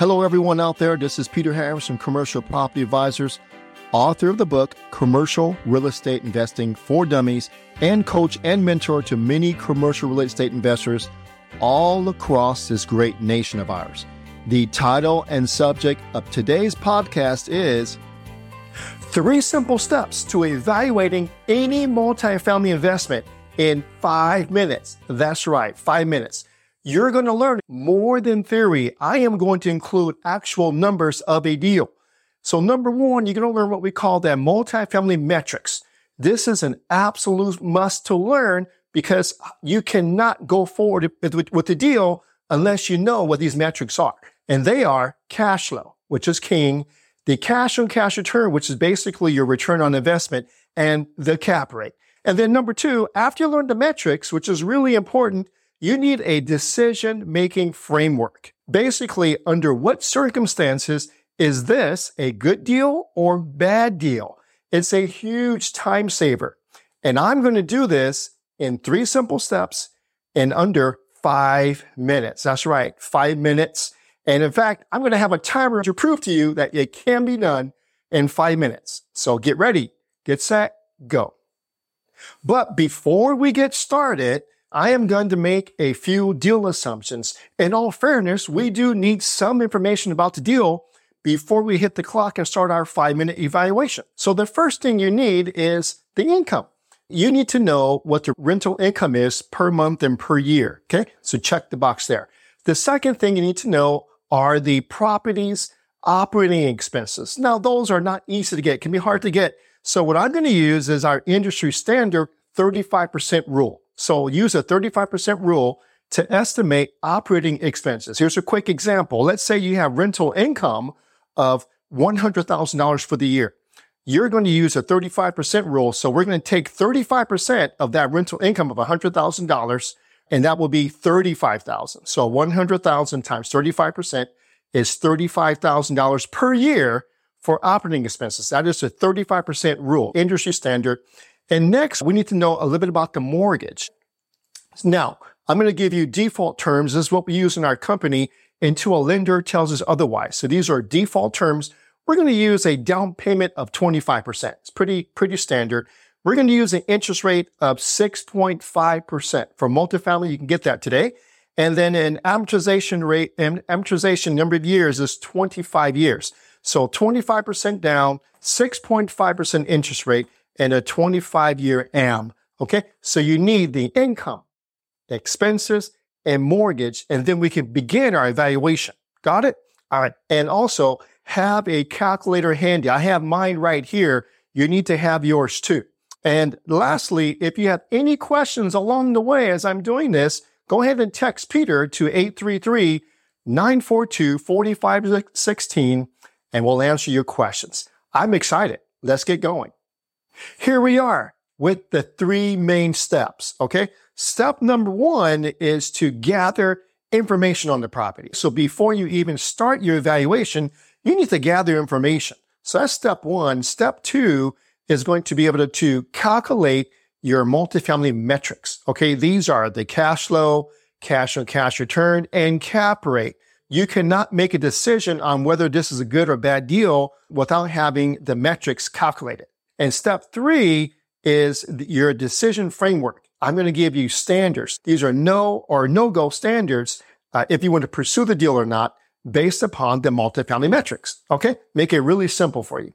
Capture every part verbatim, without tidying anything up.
Hello, everyone out there. This is Peter Harris from Commercial Property Advisors, author of the book, Commercial Real Estate Investing for Dummies, and coach and mentor to many commercial real estate investors all across this great nation of ours. The title and subject of today's podcast is Three Simple Steps to Evaluating Any Multifamily Investment in Five Minutes. That's right, five minutes. You're going to learn more than theory. I am going to include actual numbers of a deal. So number one, you're going to learn what we call the multifamily metrics. This is an absolute must to learn because you cannot go forward with, with the deal unless you know what these metrics are. And they are cash flow, which is king, the cash on cash return, which is basically your return on investment, and the cap rate. And then number two, after you learn the metrics, which is really important, you need a decision-making framework. Basically, under what circumstances is this a good deal or bad deal? It's a huge time saver. And I'm going to do this in three simple steps in under five minutes. That's right, five minutes. And in fact, I'm going to have a timer to prove to you that it can be done in five minutes. So get ready, get set, go. But before we get started, I am going to make a few deal assumptions. In all fairness, we do need some information about the deal before we hit the clock and start our five-minute evaluation. So the first thing you need is the income. You need to know what the rental income is per month and per year, okay? So check the box there. The second thing you need to know are the property's operating expenses. Now, those are not easy to get, can be hard to get. So what I'm going to use is our industry standard thirty-five percent rule. So use a thirty-five percent rule to estimate operating expenses. Here's a quick example. Let's say you have rental income of one hundred thousand dollars for the year. You're going to use a thirty-five percent rule. So we're going to take thirty-five percent of that rental income of one hundred thousand dollars, and that will be thirty-five thousand dollars. So one hundred thousand dollars times thirty-five percent is thirty-five thousand dollars per year for operating expenses. That is a thirty-five percent rule, industry standard. And next, we need to know a little bit about the mortgage. Now, I'm going to give you default terms. This is what we use in our company until a lender tells us otherwise. So these are default terms. We're going to use a down payment of twenty-five percent. It's pretty, pretty standard. We're going to use an interest rate of six point five percent. For multifamily, you can get that today. And then an amortization rate, and amortization number of years is twenty-five years. So twenty-five percent down, six point five percent interest rate, and a twenty-five-year A M, okay? So you need the income, expenses, and mortgage, and then we can begin our evaluation. Got it? All right. And also, have a calculator handy. I have mine right here. You need to have yours too. And lastly, if you have any questions along the way as I'm doing this, go ahead and text Peter to eight three three, nine four two, four five one six, and we'll answer your questions. I'm excited. Let's get going. Here we are with the three main steps, okay? Step number one is to gather information on the property. So before you even start your evaluation, you need to gather information. So that's step one. Step two is going to be able to, to calculate your multifamily metrics, okay? These are the cash flow, cash on cash return, and cap rate. You cannot make a decision on whether this is a good or bad deal without having the metrics calculated. And step three is your decision framework. I'm going to give you standards. These are no or no-go standards uh, if you want to pursue the deal or not based upon the multifamily metrics, okay? Make it really simple for you.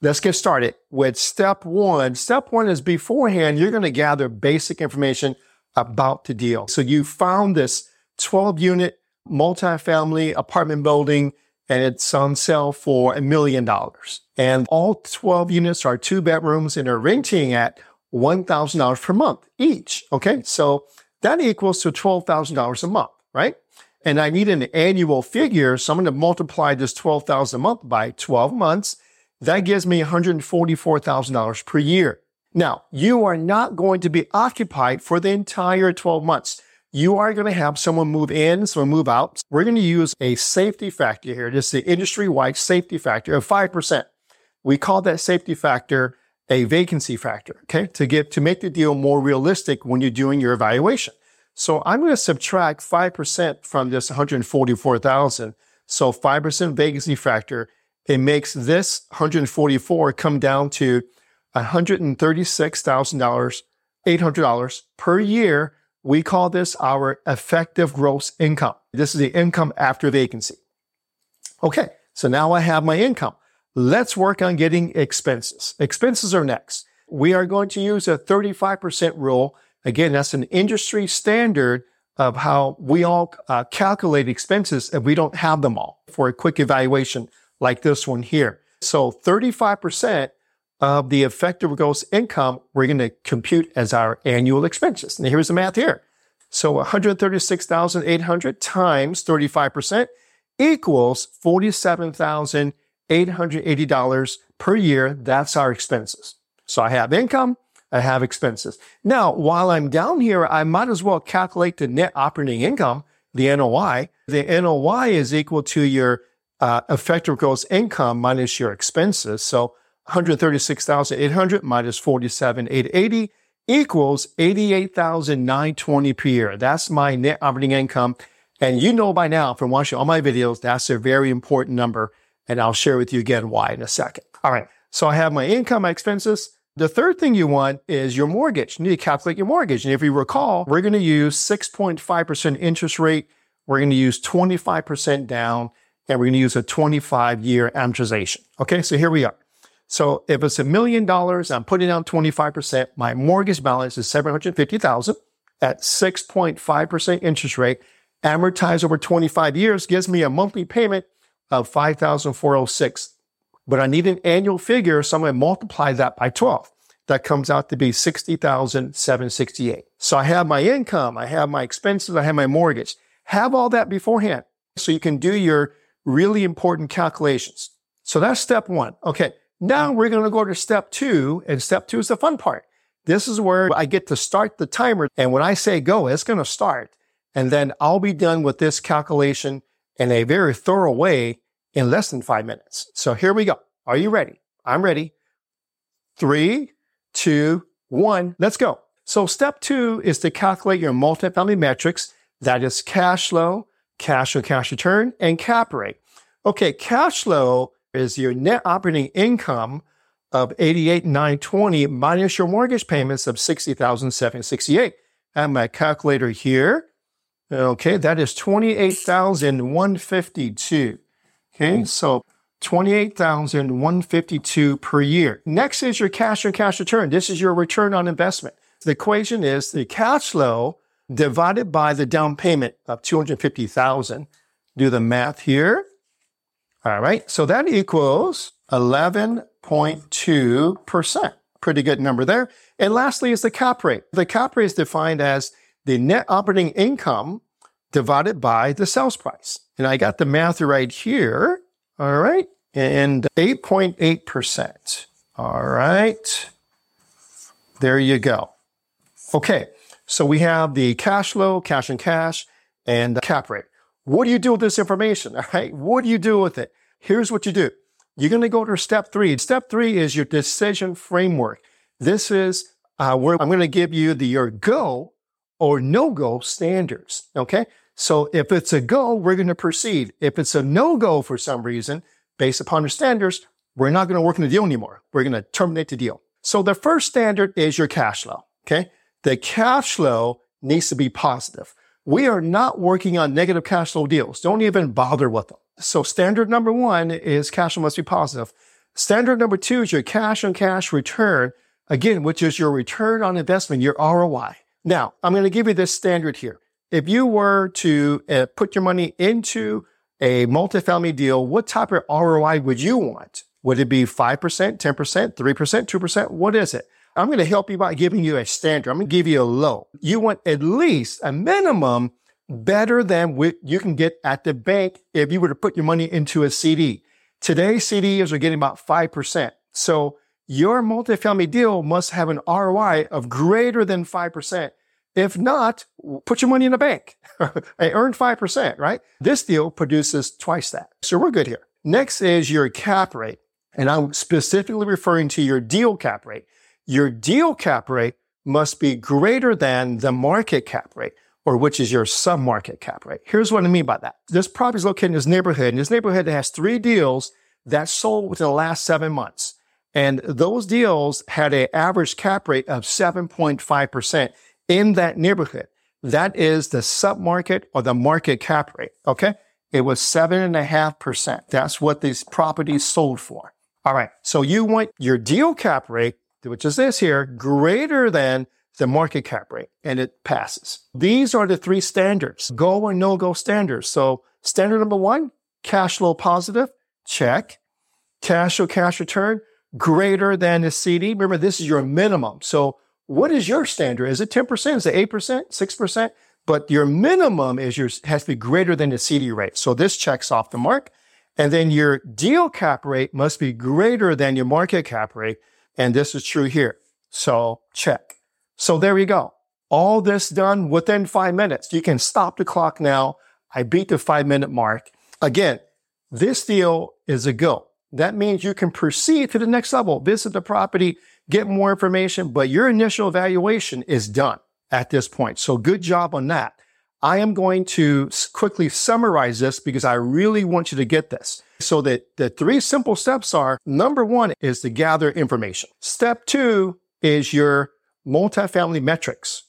Let's get started with step one. Step one is beforehand, you're going to gather basic information about the deal. So you found this twelve-unit multifamily apartment building, and it's on sale for a million dollars. And all twelve units are two bedrooms and are renting at one thousand dollars per month each, okay? So that equals to twelve thousand dollars a month, right? And I need an annual figure, so I'm gonna multiply this twelve thousand dollars a month by twelve months. That gives me one hundred forty-four thousand dollars per year. Now, you are not going to be occupied for the entire twelve months. You are going to have someone move in, someone move out. We're going to use a safety factor here. This is the industry-wide safety factor of five percent. We call that safety factor a vacancy factor, okay, to get to make the deal more realistic when you're doing your evaluation. So I'm going to subtract five percent from this one hundred forty-four thousand. So five percent vacancy factor, it makes this one hundred forty-four come down to one hundred thirty-six thousand dollars, eight hundred dollars per year. We call this our effective gross income. This is the income after vacancy. Okay, so now I have my income. Let's work on getting expenses. Expenses are next. We are going to use a thirty-five percent rule. Again, that's an industry standard of how we all uh, calculate expenses if we don't have them all for a quick evaluation like this one here. So thirty-five percent of the effective gross income, we're going to compute as our annual expenses. And here's the math here. So one hundred thirty-six thousand eight hundred times thirty-five percent equals forty-seven thousand eight hundred eighty dollars per year. That's our expenses. So I have income, I have expenses. Now, while I'm down here, I might as well calculate the net operating income, the N O I. The N O I is equal to your uh, effective gross income minus your expenses. So one hundred thirty-six thousand eight hundred minus forty-seven thousand eight hundred eighty equals eighty-eight thousand nine hundred twenty per year. That's my net operating income. And you know by now from watching all my videos, that's a very important number. And I'll share with you again why in a second. All right, so I have my income, my expenses. The third thing you want is your mortgage. You need to calculate your mortgage. And if you recall, we're going to use six point five percent interest rate. We're going to use twenty-five percent down. And we're going to use a twenty-five year amortization. Okay, so here we are. So if it's a million dollars, I'm putting down twenty-five percent, my mortgage balance is seven hundred fifty thousand dollars at six point five percent interest rate, amortized over twenty-five years, gives me a monthly payment of five thousand four hundred six dollars. But I need an annual figure, so I'm going to multiply that by twelve. That comes out to be sixty thousand seven hundred sixty-eight dollars. So I have my income, I have my expenses, I have my mortgage. Have all that beforehand so you can do your really important calculations. So that's step one. Okay. Now we're going to go to step two, and step two is the fun part. This is where I get to start the timer, and when I say go, it's going to start, and then I'll be done with this calculation in a very thorough way in less than five minutes. So here we go. Are you ready? I'm ready. Three, two, one, let's go. So step two is to calculate your multifamily metrics. That is cash flow, cash or cash return, and cap rate. Okay, cash flow is your net operating income of eighty-eight thousand nine hundred twenty minus your mortgage payments of sixty thousand seven hundred sixty-eight. I have my calculator here. Okay, that is twenty-eight thousand one hundred fifty-two. Okay, so twenty-eight thousand one hundred fifty-two per year. Next is your cash on cash return. This is your return on investment. The equation is the cash flow divided by the down payment of two hundred fifty thousand dollars. Do the math here. All right, so that equals eleven point two percent. Pretty good number there. And lastly is the cap rate. The cap rate is defined as the net operating income divided by the sales price. And I got the math right here. All right, and eight point eight percent. All right, there you go. Okay, so we have the cash flow, cash and cash, and the cap rate. What do you do with this information, all right? What do you do with it? Here's what you do. You're going to go to step three. Step three is your decision framework. This is uh, where I'm going to give you the your go or no-go standards, okay? So if it's a go, we're going to proceed. If it's a no-go for some reason, based upon the standards, we're not going to work in the deal anymore. We're going to terminate the deal. So the first standard is your cash flow, okay? The cash flow needs to be positive. We are not working on negative cash flow deals. Don't even bother with them. So standard number one is cash flow must be positive. Standard number two is your cash on cash return, again, which is your return on investment, your R O I. Now, I'm going to give you this standard here. If you were to uh, put your money into a multifamily deal, what type of R O I would you want? Would it be five percent, ten percent, three percent, two percent? What is it? I'm going to help you by giving you a standard. I'm going to give you a low. You want at least a minimum better than what you can get at the bank if you were to put your money into a C D. Today, C Ds are getting about five percent. So your multifamily deal must have an R O I of greater than five percent. If not, put your money in a bank. I earned five percent, right? This deal produces twice that. So we're good here. Next is your cap rate. And I'm specifically referring to your deal cap rate. Your deal cap rate must be greater than the market cap rate. or which is your sub-market cap rate. Here's what I mean by that. This property is located in this neighborhood, and this neighborhood has three deals that sold within the last seven months. And those deals had an average cap rate of seven point five percent in that neighborhood. That is the submarket or the market cap rate, okay? It was seven point five percent. That's what these properties sold for. All right, so you want your deal cap rate, which is this here, greater than the market cap rate, and it passes. These are the three standards, go or no-go standards. So standard number one, cash flow positive, check. Cash or cash return, greater than the C D. Remember, this is your minimum. So what is your standard? Is it ten percent? Is it eight percent? six percent? But your minimum is your has to be greater than the C D rate. So this checks off the mark. And then your deal cap rate must be greater than your market cap rate. And this is true here. So check. So there you go. All this done within five minutes. You can stop the clock now. I beat the five minute mark. Again, this deal is a go. That means you can proceed to the next level, visit the property, get more information, but your initial evaluation is done at this point. So good job on that. I am going to quickly summarize this because I really want you to get this. So that the three simple steps are, number one is to gather information. Step two is your multifamily metrics.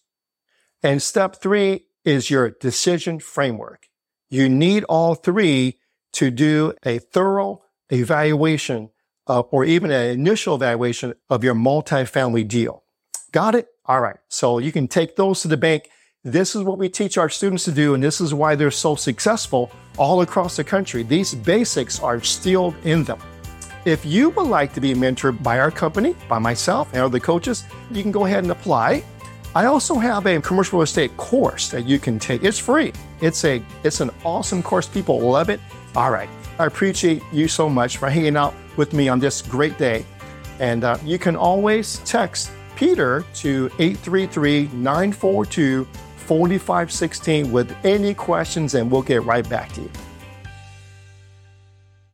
And step three is your decision framework. You need all three to do a thorough evaluation uh, or even an initial evaluation of your multifamily deal. Got it? All right. So you can take those to the bank. This is what we teach our students to do, and this is why they're so successful all across the country. These basics are instilled in them. If you would like to be mentored by our company, by myself and other coaches, you can go ahead and apply. I also have a commercial real estate course that you can take. It's free. It's a it's an awesome course. People love it. All right. I appreciate you so much for hanging out with me on this great day. And uh, you can always text Peter to eight three three, nine four two, four five one six with any questions, and we'll get right back to you.